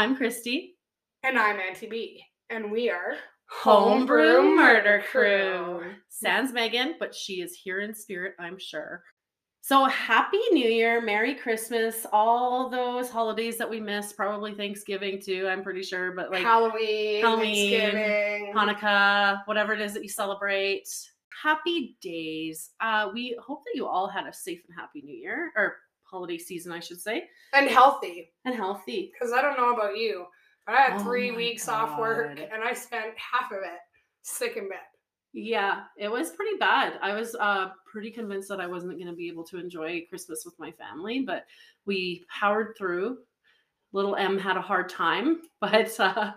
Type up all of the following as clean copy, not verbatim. I'm Christy. And I'm Auntie B. And we are Homebrew Murder Crew. Sans Megan, but she is here in spirit, I'm sure. So happy New Year, Merry Christmas, all those holidays that we missed, probably Thanksgiving too, I'm pretty sure, but like Halloween, Thanksgiving, Hanukkah, whatever it is that you celebrate. Happy days. We hope that you all had a safe and happy New Year, or holiday season, I should say. And healthy. And healthy. Because I don't know about you, but I had 3 weeks off work, and I spent half of it sick in bed. Yeah, it was pretty bad. I was pretty convinced that I wasn't going to be able to enjoy Christmas with my family, but we powered through. Little M had a hard time, but we made it work.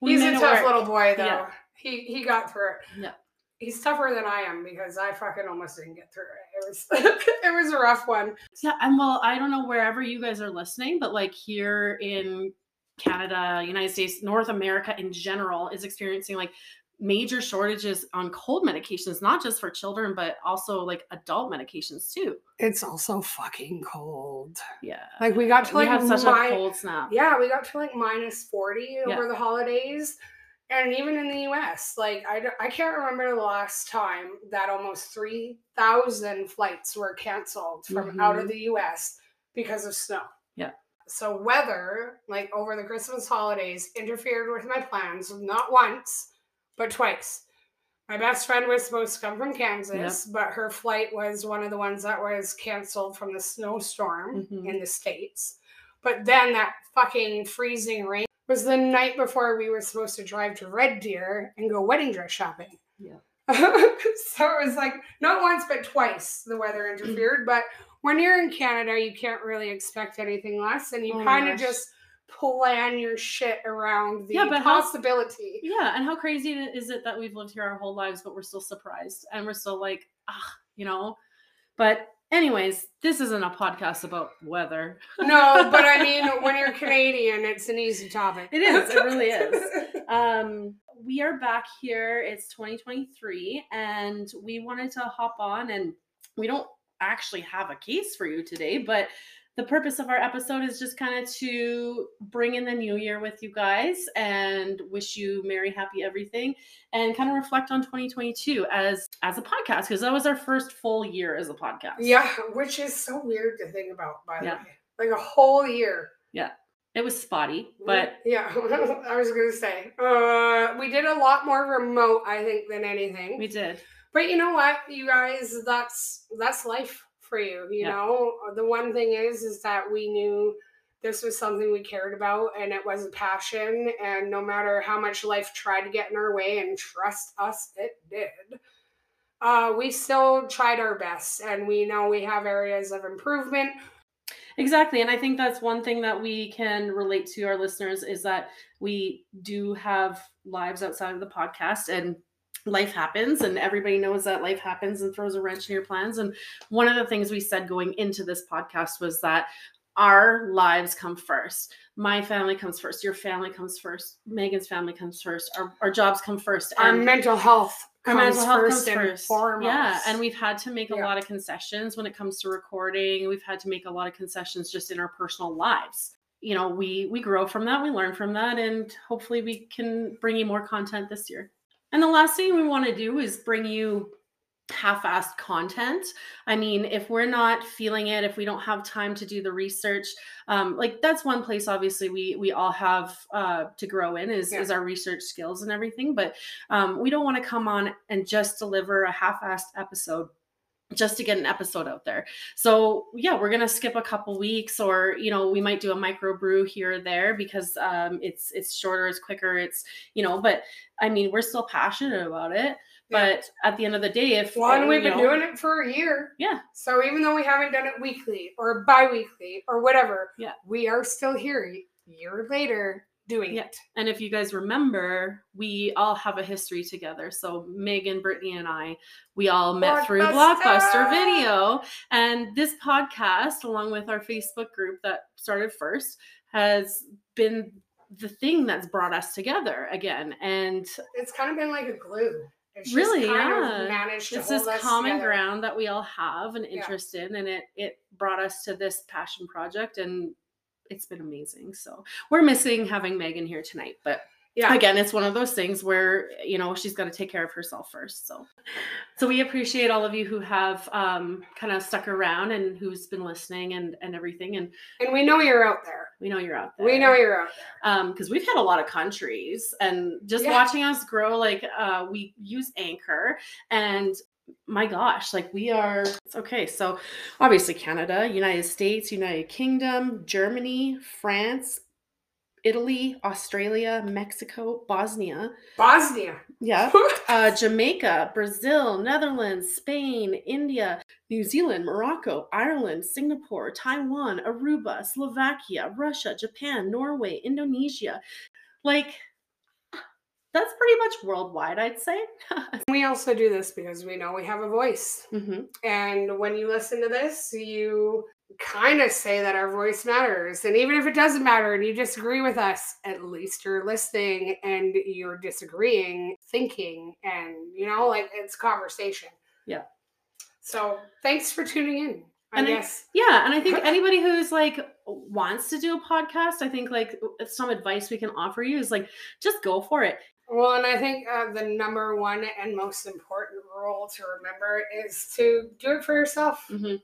He's a tough little boy, though. Yeah. He got through it. Yeah. He's tougher than I am because I fucking almost didn't get through it. It was a rough one. Yeah, and well, I don't know wherever you guys are listening, but like here in Canada, United States, North America in general is experiencing like major shortages on cold medications, not just for children, but also like adult medications too. It's also fucking cold. Yeah. Like we got to like such a cold snap. Yeah, we got to like minus 40 over the holidays. And even in the U.S., like, I can't remember the last time that almost 3,000 flights were canceled from out of the U.S. because of snow. Yeah. So weather, like, over the Christmas holidays interfered with my plans, not once, but twice. My best friend was supposed to come from Kansas, but her flight was one of the ones that was canceled from the snowstorm in the States. But then that fucking freezing rain was the night before we were supposed to drive to Red Deer and go wedding dress shopping. Yeah. So it was like not once but twice the weather interfered. But when you're in Canada, you can't really expect anything less, and you kind of just plan your shit around the possibility. And how crazy is it that we've lived here our whole lives, but we're still surprised and we're still like, But anyways, this isn't a podcast about weather. No, but I mean, when you're Canadian, it's an easy topic. It is. It really is. We are back here. It's 2023, and we wanted to hop on, and we don't actually have a case for you today, but the purpose of our episode is just kind of to bring in the new year with you guys and wish you merry, happy everything, and kind of reflect on 2022 as a podcast, because that was our first full year as a podcast. Yeah, which is so weird to think about, by the way. Like a whole year. Yeah. It was spotty, but... Yeah, I was going to say. We did a lot more remote, I think, than anything. We did. But you know what, you guys? That's life. For you know, the one thing is that we knew this was something we cared about, and it was a passion, and no matter how much life tried to get in our way, and trust us, it did, we still tried our best, and we know we have areas of improvement. Exactly. And I think that's one thing that we can relate to our listeners is that we do have lives outside of the podcast, and life happens, and everybody knows that life happens and throws a wrench in your plans. And one of the things we said going into this podcast was that our lives come first. My family comes first. Your family comes first. Megan's family comes first. Our jobs come first. And our mental health comes first. Yeah. And we've had to make a lot of concessions when it comes to recording. We've had to make a lot of concessions just in our personal lives. You know, we grow from that. We learn from that. And hopefully we can bring you more content this year. And the last thing we want to do is bring you half-assed content. I mean, if we're not feeling it, if we don't have time to do the research, like that's one place, obviously, we all have to grow in is our research skills and everything. But we don't want to come on and just deliver a half-assed episode just to get an episode out there. So yeah, we're going to skip a couple weeks, or, you know, we might do a micro brew here or there because it's shorter, it's quicker, it's, you know, but I mean, we're still passionate about it. Yeah. But at the end of the day, we've been doing it for a year. Yeah. So even though we haven't done it weekly or bi-weekly or whatever, we are still here a year later doing it. And if you guys remember, we all have a history together. So Megan, Brittanee, and we all met through Blockbuster Video. And this podcast, along with our Facebook group that started first, has been the thing that's brought us together again. And it's kind of been like a glue. It's really, it's this common ground that we all have an interest in. And it brought us to this passion project. And it's been amazing. So we're missing having Megan here tonight, but yeah, again, it's one of those things where, you know, she's got to take care of herself first. So we appreciate all of you who have kind of stuck around and who's been listening and everything. And we know you're out there. Because we've had a lot of countries and just watching us grow, like we use Anchor and my gosh, like we are. Okay. So obviously Canada, United States, United Kingdom, Germany, France, Italy, Australia, Mexico, Bosnia. Yeah. Jamaica, Brazil, Netherlands, Spain, India, New Zealand, Morocco, Ireland, Singapore, Taiwan, Aruba, Slovakia, Russia, Japan, Norway, Indonesia. Like, that's pretty much worldwide, I'd say. We also do this because we know we have a voice. Mm-hmm. And when you listen to this, you kind of say that our voice matters, and even if it doesn't matter and you disagree with us, at least you're listening and you're disagreeing, thinking, and you know, like, it's conversation. Yeah, so thanks for tuning in. I think anybody who's like wants to do a podcast, I think like some advice we can offer you is like just go for it. Well, and I think the number one and most important rule to remember is to do it for yourself. Mm-hmm.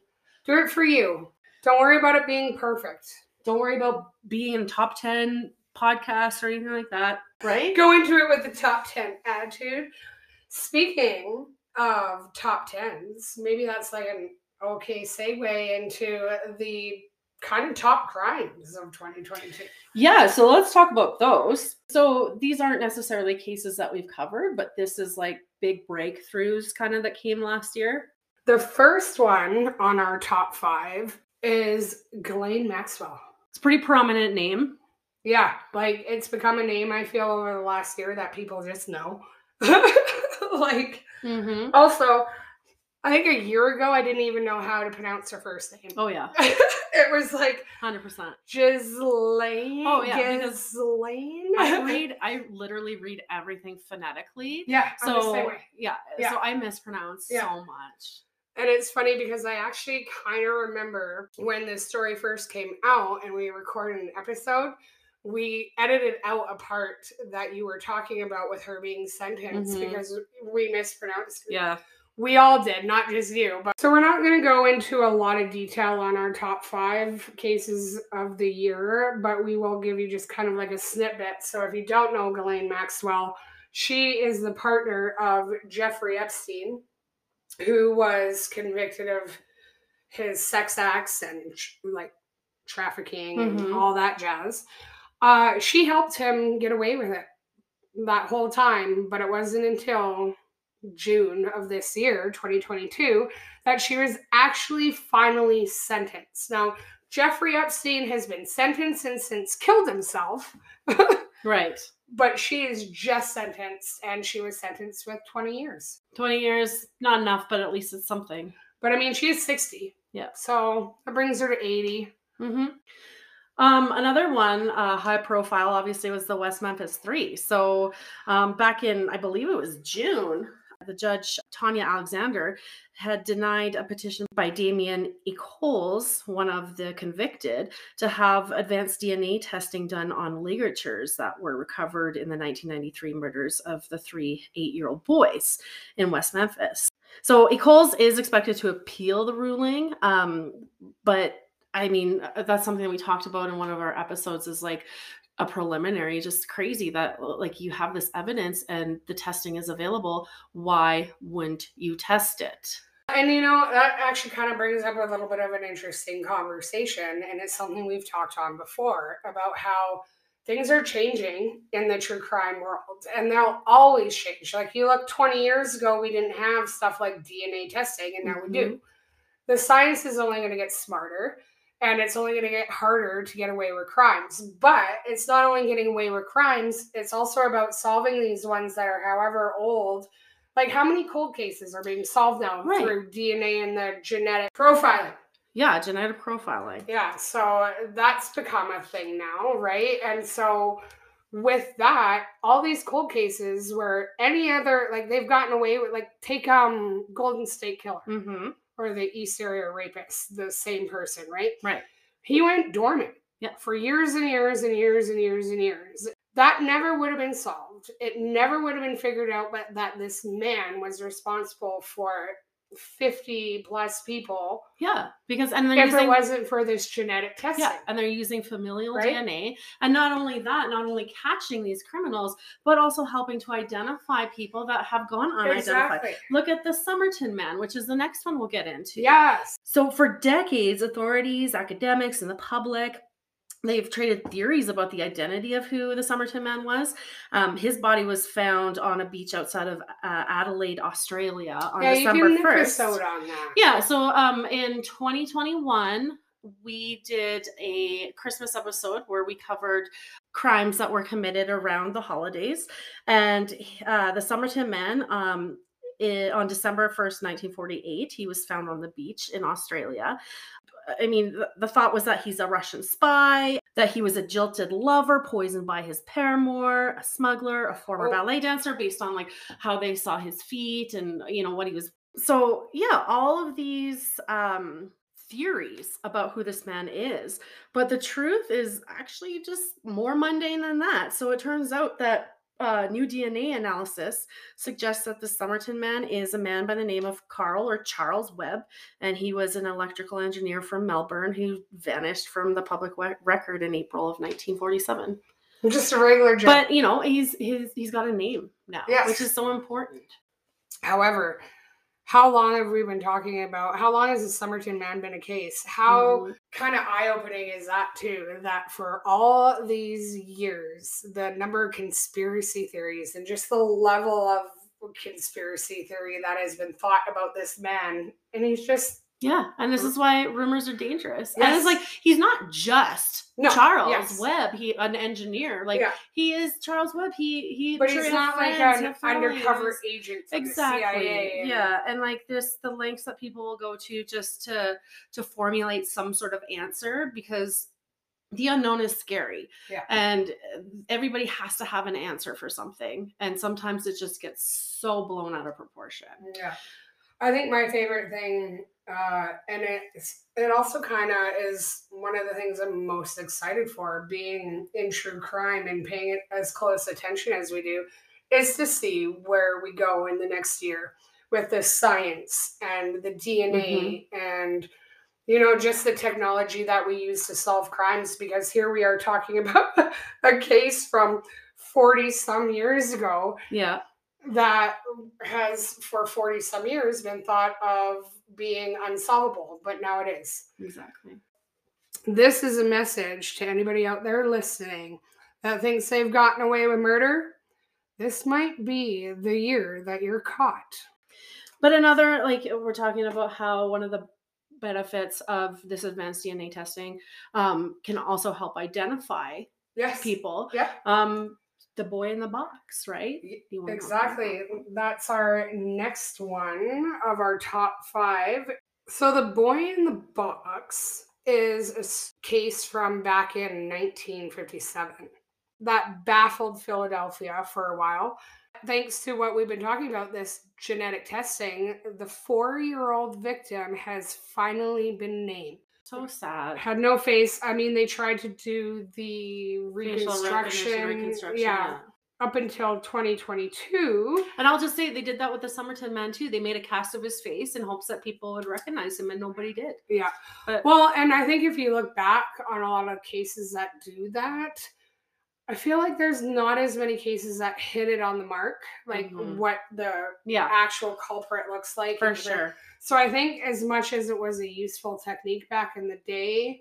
Do it for you. Don't worry about it being perfect. Don't worry about being in top 10 podcasts or anything like that, right? Go into it with the top 10 attitude. Speaking of top 10s, maybe that's like an okay segue into the kind of top crimes of 2022. Yeah, so let's talk about those. So these aren't necessarily cases that we've covered, but this is like big breakthroughs kind of that came last year. The first one on our top 5 is Ghislaine Maxwell. It's a pretty prominent name. Yeah, like it's become a name, I feel, over the last year that people just know. Like, mm-hmm. Also, I think a year ago, I didn't even know how to pronounce her first name. Oh, yeah. It was like 100%. Ghislaine. Oh, yeah. Ghislaine. I literally read everything phonetically. Yeah. So, I'm the same way. Yeah. So I mispronounce so much. And it's funny because I actually kind of remember when this story first came out and we recorded an episode, we edited out a part that you were talking about with her being sentenced, mm-hmm. because we mispronounced it. Yeah. We all did, not just you. But so we're not going to go into a lot of detail on our top 5 cases of the year, but we will give you just kind of like a snippet. So if you don't know Ghislaine Maxwell, she is the partner of Jeffrey Epstein, who was convicted of his sex acts and like trafficking, mm-hmm. and all that jazz. She helped him get away with it that whole time, but it wasn't until June of this year, 2022, that she was actually finally sentenced. Now, Jeffrey Epstein has been sentenced and since killed himself. Right. But she is just sentenced, and she was sentenced with 20 years. 20 years, not enough, but at least it's something. But, I mean, she is 60. Yeah. So that brings her to 80. Mm-hmm. Another one, high profile, obviously, was the West Memphis 3. So back in, I believe it was June, the judge, Tanya Alexander, had denied a petition by Damien Echols, one of the convicted, to have advanced DNA testing done on ligatures that were recovered in the 1993 murders of the 3 8-year-old boys in West Memphis. So Echols is expected to appeal the ruling, but I mean, that's something that we talked about in one of our episodes is like, a preliminary, just crazy that like you have this evidence and the testing is available. Why wouldn't you test it? And you know, that actually kind of brings up a little bit of an interesting conversation. And it's something we've talked on before about how things are changing in the true crime world, and they'll always change. Like you look 20 years ago, we didn't have stuff like DNA testing, and now, mm-hmm. we do. The science is only going to get smarter. And it's only going to get harder to get away with crimes. But it's not only getting away with crimes, it's also about solving these ones that are however old. Like how many cold cases are being solved now, right. through DNA and the genetic profiling? Yeah, genetic profiling. Yeah, so that's become a thing now, right? And so with that, all these cold cases where any other, like they've gotten away with, like take Golden State Killer. Mm-hmm. Or the East Area Rapist, the same person, right? Right. He went dormant Yeah, for years and years and years and years and years. That never would have been solved. It never would have been figured out, but that this man was responsible for 50 plus people. Yeah, because and they're if using, it wasn't for this genetic testing. Yeah, and they're using familial DNA. And not only catching these criminals, but also helping to identify people that have gone unidentified. Exactly. Look at the Somerton man, which is the next one we'll get into. Yes. So for decades, authorities, academics, and the public, they've traded theories about the identity of who the Somerton man was. His body was found on a beach outside of Adelaide, Australia on December 1st. Yeah, you did an episode on that. Yeah, so in 2021, we did a Christmas episode where we covered crimes that were committed around the holidays. And the Somerton man, on December 1st, 1948, he was found on the beach in Australia. I mean, the thought was that he's a Russian spy, that he was a jilted lover poisoned by his paramour, a smuggler, a former ballet dancer, based on like how they saw his feet and, you know, what he was. So yeah, all of these theories about who this man is, but the truth is actually just more mundane than that. So it turns out that new DNA analysis suggests that the Somerton man is a man by the name of Carl or Charles Webb, and he was an electrical engineer from Melbourne who vanished from the public record in April of 1947. Just a regular job. But, you know, he's got a name now, which is so important. However, how long have we been talking about? How long has the Somerton man been a case? How kind of eye-opening is that too? That for all these years, the number of conspiracy theories and just the level of conspiracy theory that has been thought about this man. And he's just... Yeah, and this is why rumors are dangerous. Yes. And it's like, he's not just... No, Charles Webb, an engineer. Like he is Charles Webb. But he's not like an undercover agent for the CIA. Yeah, and like the lengths that people will go to just to formulate some sort of answer, because the unknown is scary. Yeah. And everybody has to have an answer for something. And sometimes it just gets so blown out of proportion. Yeah. I think my favorite thing, and it also kind of is one of the things I'm most excited for, being in true crime and paying it as close attention as we do, is to see where we go in the next year with the science and the DNA and, you know, just the technology that we use to solve crimes. Because here we are talking about a case from 40 some years ago. Yeah. That has for 40 some years been thought of being unsolvable, but now it is. Exactly. This is a message to anybody out there listening that thinks they've gotten away with murder. This might be the year that you're caught. But another, like we're talking about how one of the benefits of this advanced DNA testing can also help identify people. Yeah. The boy in the box, right? Exactly. That's our next one of our top five. So the boy in the box is a case from back in 1957 that baffled Philadelphia for a while. Thanks to what we've been talking about, this genetic testing, the 4-year-old victim has finally been named. So sad. Had no face. I mean, they tried to do the reconstruction. Yeah. Up until 2022. And I'll just say they did that with the Somerton man too. They made a cast of his face in hopes that people would recognize him, and nobody did. Yeah. But, well, and I think if you look back on a lot of cases that do that, I feel like there's not as many cases that hit it on the mark, like what the actual culprit looks like. For sure. So I think as much as it was a useful technique back in the day,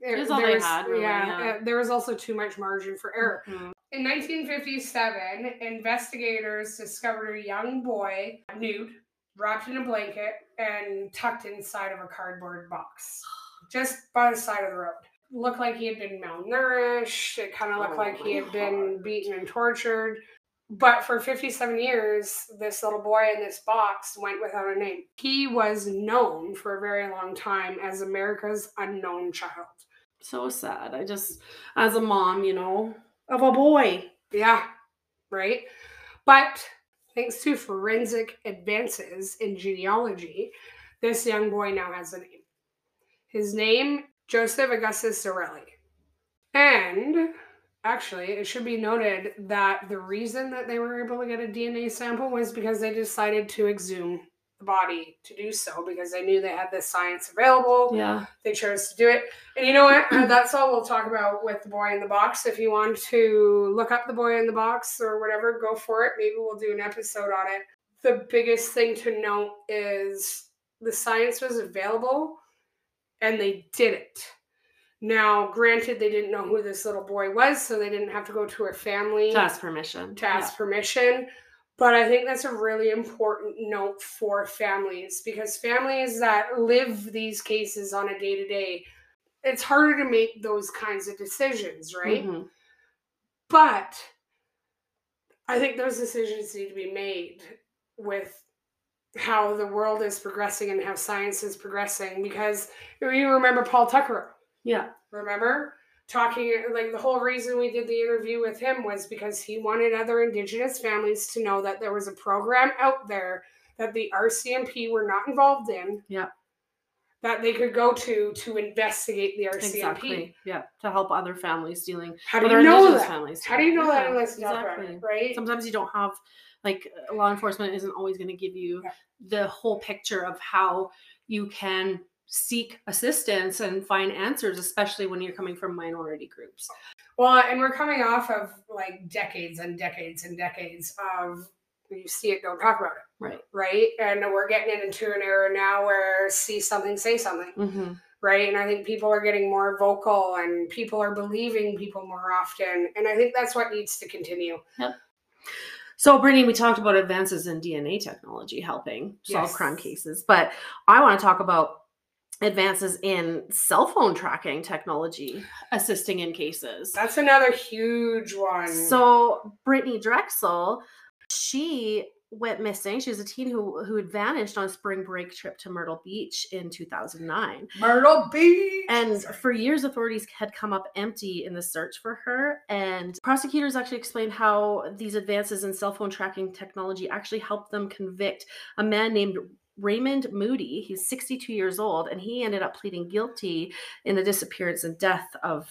there was also too much margin for error. Mm-hmm. In 1957, investigators discovered a young boy nude, wrapped in a blanket, and tucked inside of a cardboard box, just by the side of the road. Looked like he had been malnourished. It kind of looked like he had been beaten and tortured. But for 57 years, this little boy in this box went without a name. He was known for a very long time as America's unknown child. So sad. I just, as a mom, you know, of a boy. Yeah, right? But thanks to forensic advances in genealogy, this young boy now has a name. His name, Joseph Augustus Zarelli. And actually, it should be noted that the reason that they were able to get a DNA sample was because they decided to exhume the body to do so, because they knew they had this science available. Yeah. They chose to do it. And you know what? That's all we'll talk about with The Boy in the Box. If you want to look up The Boy in the Box or whatever, go for it. Maybe we'll do an episode on it. The biggest thing to note is the science was available and they did it. Now, granted, they didn't know who this little boy was, so they didn't have to go to her family to ask permission. But I think that's a really important note for families, because families that live these cases on a day-to-day, it's harder to make those kinds of decisions, right? Mm-hmm. But I think those decisions need to be made with how the world is progressing and how science is progressing, because you remember Paul Tucker. Yeah. Remember? Talking, like, the whole reason we did the interview with him was because he wanted other Indigenous families to know that there was a program out there that the RCMP were not involved in. Yeah. That they could go to investigate the RCMP. Exactly. Yeah. To help other families dealing. How do you know that? How do you know that unless you talk about it, right? Sometimes you don't have, like, law enforcement isn't always going to give you the whole picture of how you can seek assistance and find answers, especially when you're coming from minority groups. Well, and we're coming off of, like, decades and decades and decades of you see it, don't talk about it. Right. Right. And we're getting into an era now where see something, say something. Mm-hmm. Right. And I think people are getting more vocal and people are believing people more often. And I think that's what needs to continue. Yep. So, Brittany, we talked about advances in DNA technology helping solve crime cases, but I want to talk about advances in cell phone tracking technology assisting in cases. That's another huge one. So Brittanee Drexel, she went missing. She was a teen who had vanished on a spring break trip to Myrtle Beach in 2009. Myrtle Beach! And for years, authorities had come up empty in the search for her. And prosecutors actually explained how these advances in cell phone tracking technology actually helped them convict a man named Raymond Moody. He's 62 years old, and he ended up pleading guilty in the disappearance and death of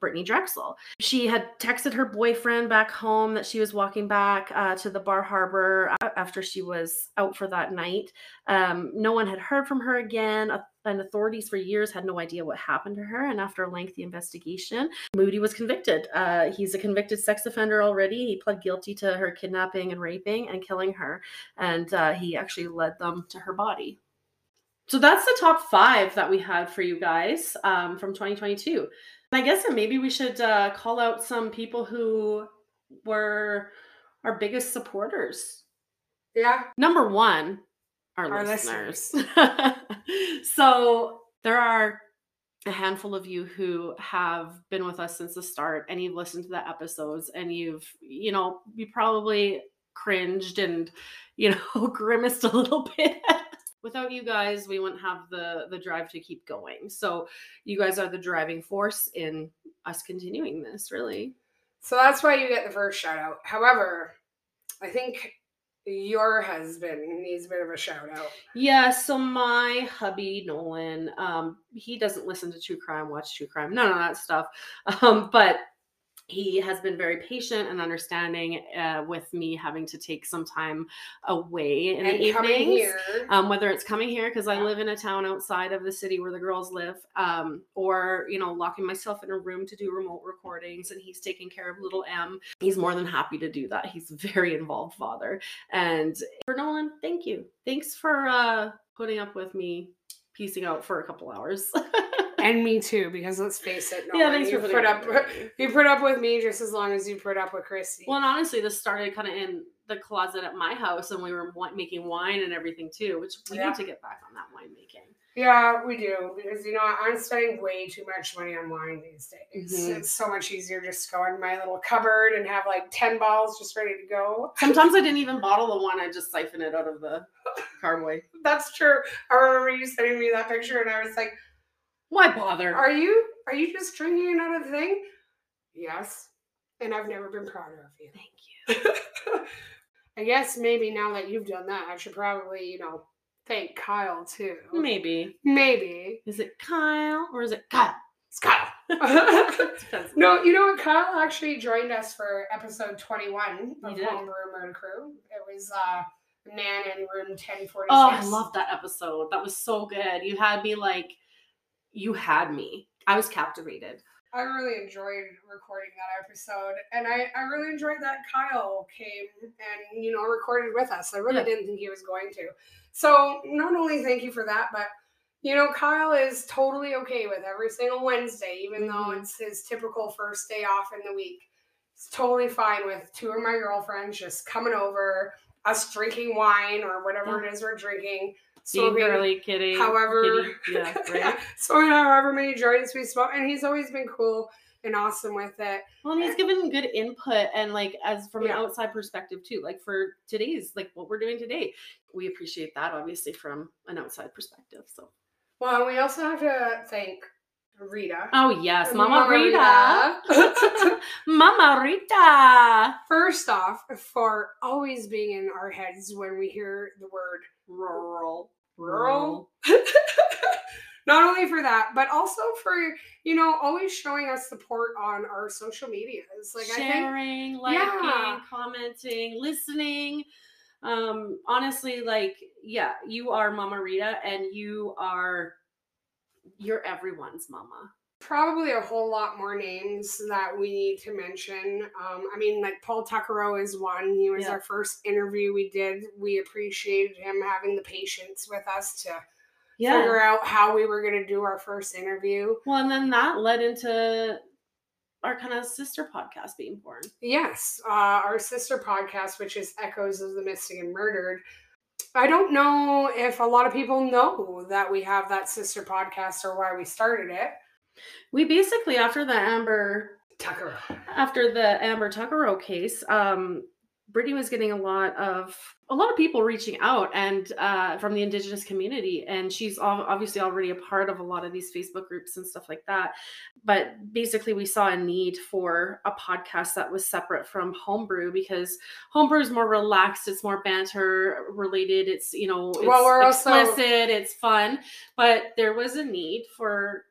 Brittanee Drexel. She had texted her boyfriend back home that she was walking back to the Bar Harbor after she was out for that night. No one had heard from her again, and authorities for years had no idea what happened to her. And after a lengthy investigation, Moody was convicted. He's a convicted sex offender already. He pled guilty to her kidnapping and raping and killing her. And he actually led them to her body. So that's the top 5 that we had for you guys from 2022. And I guess that maybe we should call out some people who were our biggest supporters. Yeah. Number 1. Our listeners. So there are a handful of you who have been with us since the start, and you've listened to the episodes, and you probably cringed and, grimaced a little bit. Without you guys, we wouldn't have the drive to keep going. So you guys are the driving force in us continuing this, really. So that's why you get the first shout out. However, I think your husband needs a bit of a shout out. Yeah, so my hubby, Nolan, he doesn't listen to true crime, watch true crime, none of that stuff. But he has been very patient and understanding with me having to take some time away in the evenings, whether it's coming here because I live in a town outside of the city where the girls live, or, locking myself in a room to do remote recordings, and he's taking care of little M. He's more than happy to do that. He's a very involved father. And for Nolan, thank you. Thanks for putting up with me piecing out for a couple hours. And me too, because let's face it, you put up with me just as long as you put up with Chrissy. Well, and honestly, this started kind of in the closet at my house, and we were making wine and everything too, which we need to get back on that winemaking. Yeah, we do, because I'm spending way too much money on wine these days. Mm-hmm. It's so much easier just to go in my little cupboard and have like 10 bottles just ready to go. Sometimes I didn't even bottle the wine; I just siphon it out of the carboy. That's true. I remember you sending me that picture, and I was like, why bother? Are you just drinking another thing? Yes. And I've never been prouder of you. Thank you. I guess maybe now that you've done that, I should probably, thank Kyle too. Maybe. Is it Kyle or is it Kyle? It's Kyle. No, you know what? Kyle actually joined us for episode 21 of Homeroom Murder Crew. It was Nan in room 1046. Oh, I love that episode. That was so good. You had me like, you had me. I was captivated. I really enjoyed recording that episode, and I really enjoyed that Kyle came and, you know, recorded with us. I really didn't think he was going to. So not only thank you for that, but, you know, Kyle is totally okay with every single Wednesday, even though it's his typical first day off in the week. It's totally fine with two of my girlfriends just coming over, us drinking wine or whatever it is we're drinking. So really kidding. However, yeah, right? So however many joints we smoke, and he's always been cool and awesome with it. Well, and he's given good input, and like as from an outside perspective too. Like for today's, like what we're doing today, we appreciate that obviously from an outside perspective. So well, we also have to thank Rita. Oh yes, Mama Rita. Mama Rita. First off, for always being in our heads when we hear the word rural. Not only for that, but also for, you know, always showing us support on our social medias, like sharing, liking, commenting, listening. Honestly, like, yeah, you are Mama Rita, and you're everyone's mama. Probably a whole lot more names that we need to mention. I mean, like Paul Tucker is one. He was our first interview we did. We appreciated him having the patience with us to figure out how we were going to do our first interview. Well, and then that led into our kind of sister podcast being born. Yes, our sister podcast, which is Echoes of the Missing and Murdered. I don't know if a lot of people know that we have that sister podcast or why we started it. We basically, after the Amber Tuccaro case, Brittany was getting a lot of people reaching out and from the Indigenous community, and she's obviously already a part of a lot of these Facebook groups and stuff like that. But basically, we saw a need for a podcast that was separate from Homebrew, because Homebrew is more relaxed, it's more banter related, it's, you know, it's explicit, it's fun. But there was a need for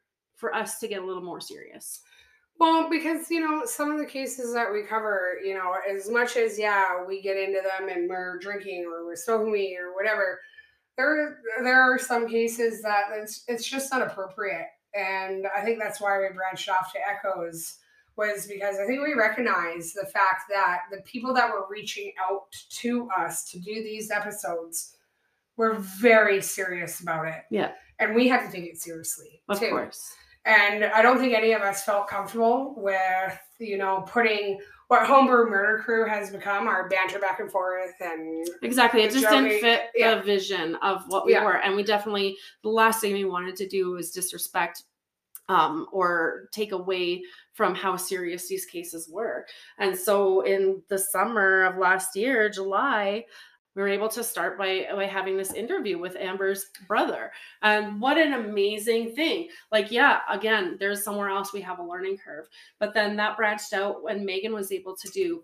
us to get a little more serious. Well, because, you know, some of the cases that we cover, you know, as much as, we get into them and we're drinking or we're smoking weed or whatever, there are some cases that it's just not appropriate. And I think that's why we branched off to Echoes, was because I think we recognize the fact that the people that were reaching out to us to do these episodes were very serious about it. Yeah. And we have to take it seriously, too. Of course. And I don't think any of us felt comfortable with, you know, putting what Homebrew Murder Crew has become, our banter back and forth. And exactly. It just didn't fit the vision of what we were. And we definitely, the last thing we wanted to do was disrespect or take away from how serious these cases were. And so in the summer of last year, July, we were able to start by having this interview with Amber's brother. And what an amazing thing. Like, again, there's somewhere else we have a learning curve. But then that branched out when Megan was able to do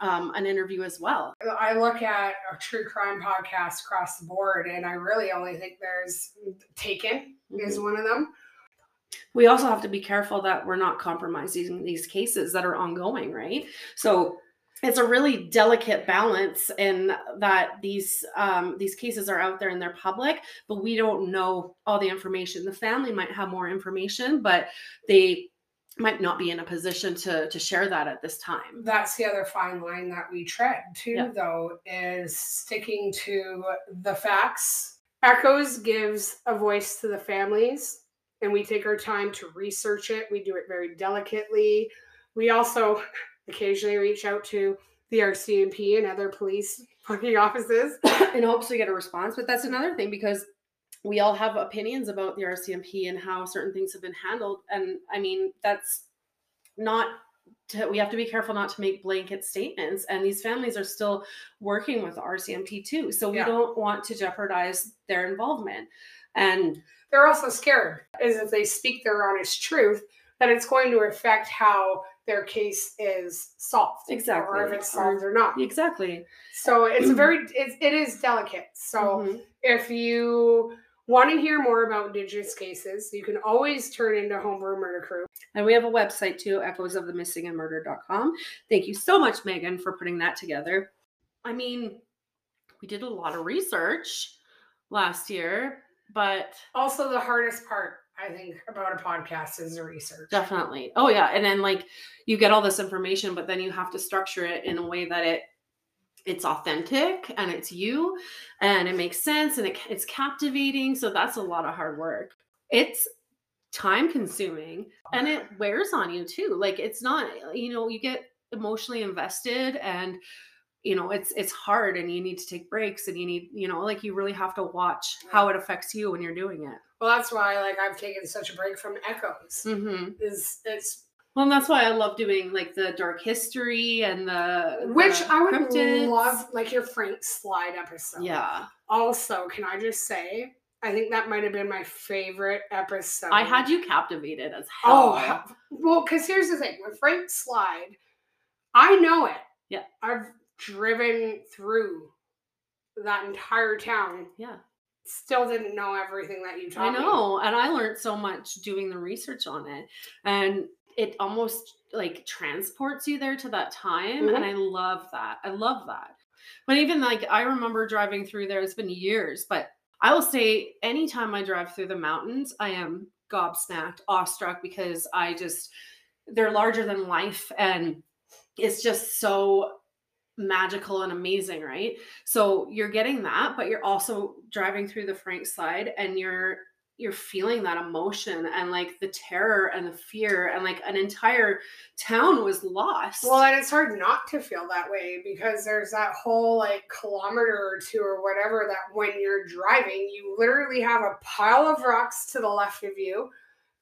an interview as well. I look at a true crime podcast across the board, and I really only think there's Taken is one of them. We also have to be careful that we're not compromising these cases that are ongoing, right? So it's a really delicate balance in that these cases are out there and they're public, but we don't know all the information. The family might have more information, but they might not be in a position to share that at this time. That's the other fine line that we tread too, though, is sticking to the facts. Echoes gives a voice to the families, and we take our time to research it. We do it very delicately. We also occasionally reach out to the RCMP and other police fucking offices in hopes to get a response. But that's another thing, because we all have opinions about the RCMP and how certain things have been handled. And I mean, we have to be careful not to make blanket statements. And these families are still working with the RCMP too. So we don't want to jeopardize their involvement. And they're also scared, is if they speak their honest truth, that it's going to affect how their case is solved. Exactly. Or if it's solved or not. Exactly. So it is delicate. So if you Want to hear more about Indigenous cases? You can always turn into Homebrew Murder Crew. And we have a website too, echoesofthemissingandmurder.com. Thank you so much, Megan, for putting that together. I mean, we did a lot of research last year, but... Also the hardest part, I think, about a podcast is the research. Definitely. Oh, yeah. And then, like, you get all this information, but then you have to structure it in a way that it's authentic and it's you and it makes sense and it's captivating. So that's a lot of hard work. It's time consuming and it wears on you too. Like, it's not, you know, you get emotionally invested and, you know, it's hard and you need to take breaks and you need, you know, like, you really have to watch how it affects you when you're doing it. Well, that's why, like, I've taken such a break from Echoes. Mm-hmm. Well, and that's why I love doing, like, the dark history and the Which I would cryptids. Love, like, your Frank Slide episode. Yeah. Also, can I just say, I think that might have been my favorite episode. I had you captivated as hell. Oh, well, because here's the thing. With Frank Slide, I know it. Yeah. I've driven through that entire town. Yeah. Still didn't know everything that you taught me. I know, and I learned so much doing the research on it. And... it almost, like, transports you there to that time. Mm-hmm. And I love that. I love that. But even, like, I remember driving through there. It's been years. But I will say anytime I drive through the mountains, I am gobsmacked, awestruck, because I just, they're larger than life. And it's just so magical and amazing, right? So you're getting that, but you're also driving through the Frank Slide and you're feeling that emotion and, like, the terror and the fear and, like, an entire town was lost. Well, and it's hard not to feel that way because there's that whole, like, kilometer or two or whatever that when you're driving, you literally have a pile of rocks to the left of you,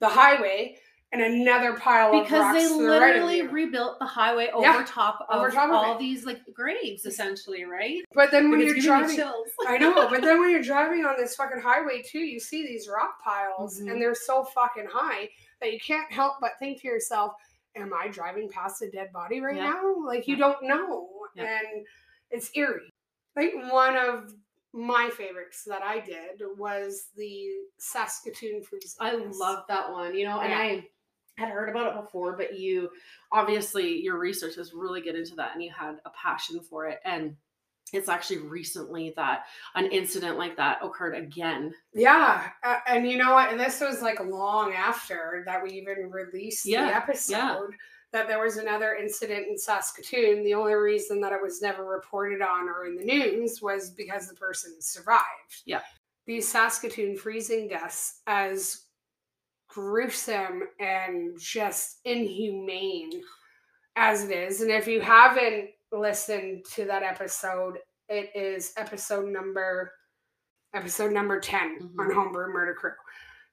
the highway, and another pile of rocks to the right of you. Because they literally rebuilt the highway over top of all these, like, graves, essentially, right? But then when you're driving... I know, but then when you're driving on this fucking highway, too, you see these rock piles, mm-hmm. and they're so fucking high that you can't help but think to yourself, am I driving past a dead body right now? Like, you don't know, and it's eerie. Like, one of my favorites that I did was the Saskatoon food service. I love that one, you know, and I had heard about it before, but you obviously, your research was really good into that and you had a passion for it. And it's actually recently that an incident like that occurred again. Yeah. And you know what? And this was, like, long after that we even released the episode that there was another incident in Saskatoon. The only reason that it was never reported on or in the news was because the person survived. Yeah. These Saskatoon freezing deaths, as gruesome and just inhumane as it is. And if you haven't listened to that episode, it is episode number 10 mm-hmm. on Homebrew Murder Crew.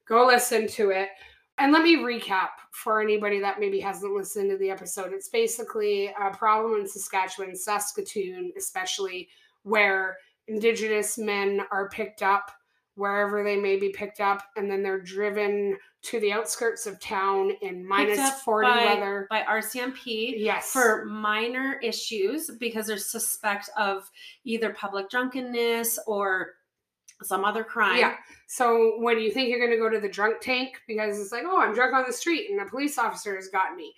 Go listen to it. And let me recap for anybody that maybe hasn't listened to the episode. It's basically a problem in Saskatchewan, Saskatoon especially, where Indigenous men are picked up wherever they may be picked up, and then they're driven to the outskirts of town in -40 weather. By RCMP for minor issues because they're suspect of either public drunkenness or some other crime. Yeah. So when you think you're going to go to the drunk tank because it's like, oh, I'm drunk on the street and a police officer has got me.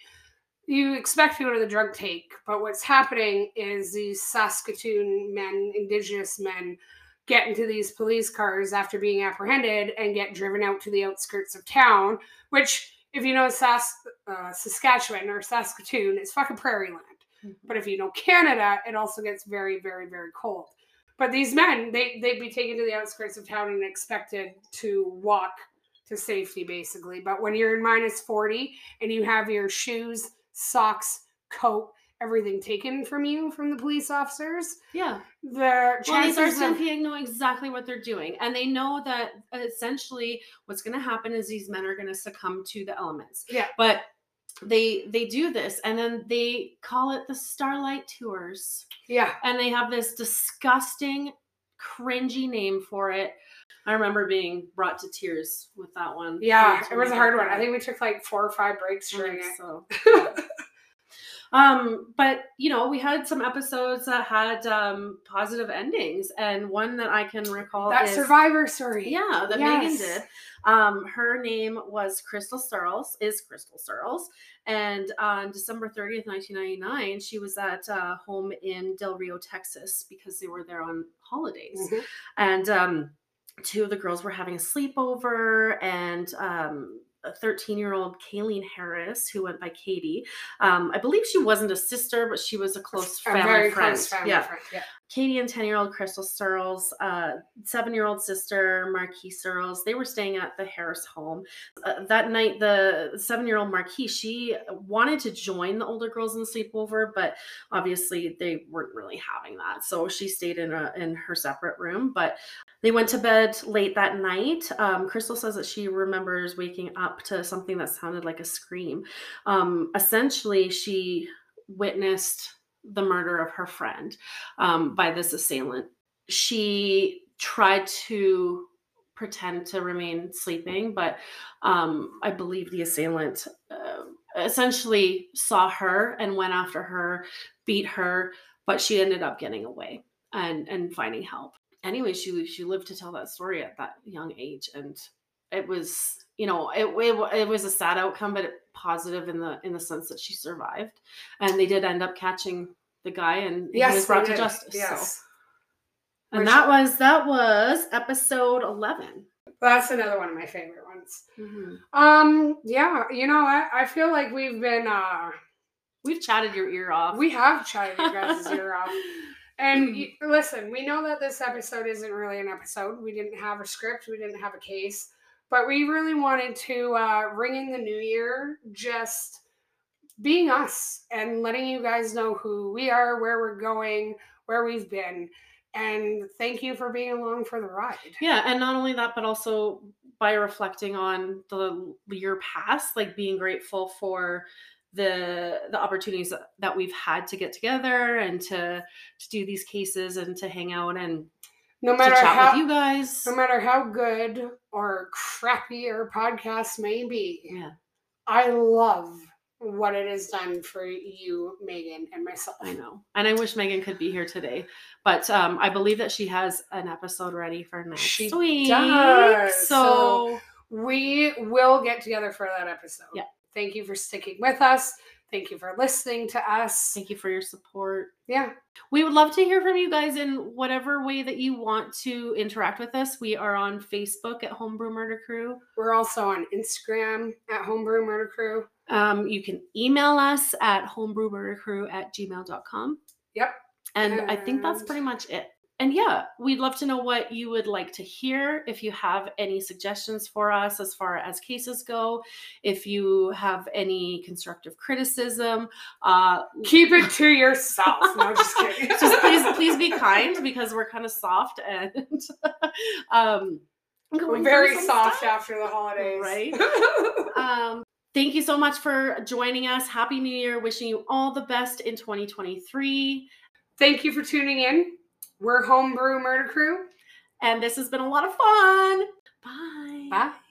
You expect to go to the drunk tank, but what's happening is these Saskatoon men, Indigenous men, get into these police cars after being apprehended and get driven out to the outskirts of town, which, if you know Saskatchewan or Saskatoon, it's fucking prairie land. Mm-hmm. But if you know Canada, it also gets very, very, very cold. But these men, they'd be taken to the outskirts of town and expected to walk to safety, basically. But when you're in -40 and you have your shoes, socks, coat, everything taken from you from the police officers. Yeah. The chances are RCMP know exactly what they're doing. And they know that essentially what's going to happen is these men are going to succumb to the elements. Yeah. But they do this and then they call it the Starlight Tours. Yeah. And they have this disgusting, cringy name for it. I remember being brought to tears with that one. Yeah. It was a hard one. I think we took like 4 or 5 breaks during it. So. But, you know, we had some episodes that had positive endings, and one that I can recall that is, survivor story. Yeah, that Megan did. Her name was Crystal Searles, and on December 30th, 1999, she was at home in Del Rio, Texas, because they were there on holidays, and two of the girls were having a sleepover, and a 13-year-old Kayleen Harris, who went by Katie. I believe she wasn't a sister, but she was a close family friend. Close family friend. Yeah. Katie and 10-year-old Crystal Searles, 7-year-old sister Marquis Searles, they were staying at the Harris home. That night, the 7-year-old Marquis, she wanted to join the older girls in the sleepover, but obviously they weren't really having that. So she stayed in her separate room, but they went to bed late that night. Crystal says that she remembers waking up to something that sounded like a scream. Essentially, she witnessed the murder of her friend by this assailant. She tried to pretend to remain sleeping, but I believe the assailant essentially saw her and went after her, beat her, but she ended up getting away and finding help. Anyway, she lived to tell that story at that young age, and it was, you know, it was a sad outcome, but positive in the sense that she survived, and they did end up catching the guy, and he was brought to justice. Yes. So. And that was episode 11. That's another one of my favorite ones. Mm-hmm. Yeah. You know, I feel like we've been we've chatted your ear off. We have chatted your guys' ear off. And listen, we know that this episode isn't really an episode. We didn't have a script. We didn't have a case. But we really wanted to ring in the new year just being us and letting you guys know who we are, where we're going, where we've been. And thank you for being along for the ride. Yeah, and not only that, but also by reflecting on the year past, like being grateful for the opportunities that we've had to get together and to do these cases and to hang out and no matter how good or crappy our podcast may be. Yeah. I love what it has done for you, Megan, and myself. I know. And I wish Megan could be here today. But I believe that she has an episode ready for next week. So we will get together for that episode. Yeah. Thank you for sticking with us. Thank you for listening to us. Thank you for your support. Yeah. We would love to hear from you guys in whatever way that you want to interact with us. We are on Facebook at Homebrew Murder Crew. We're also on Instagram at Homebrew Murder Crew. You can email us at homebrewmurdercrew@gmail.com. Yep. And I think that's pretty much it. And yeah, we'd love to know what you would like to hear. If you have any suggestions for us as far as cases go, if you have any constructive criticism, keep it to yourself. No, just kidding. Just please be kind, because we're kind of soft and we're very soft stuff after the holidays, right? Thank you so much for joining us. Happy New Year. Wishing you all the best in 2023. Thank you for tuning in. We're Homebrew Murder Crew, and this has been a lot of fun. Bye. Bye.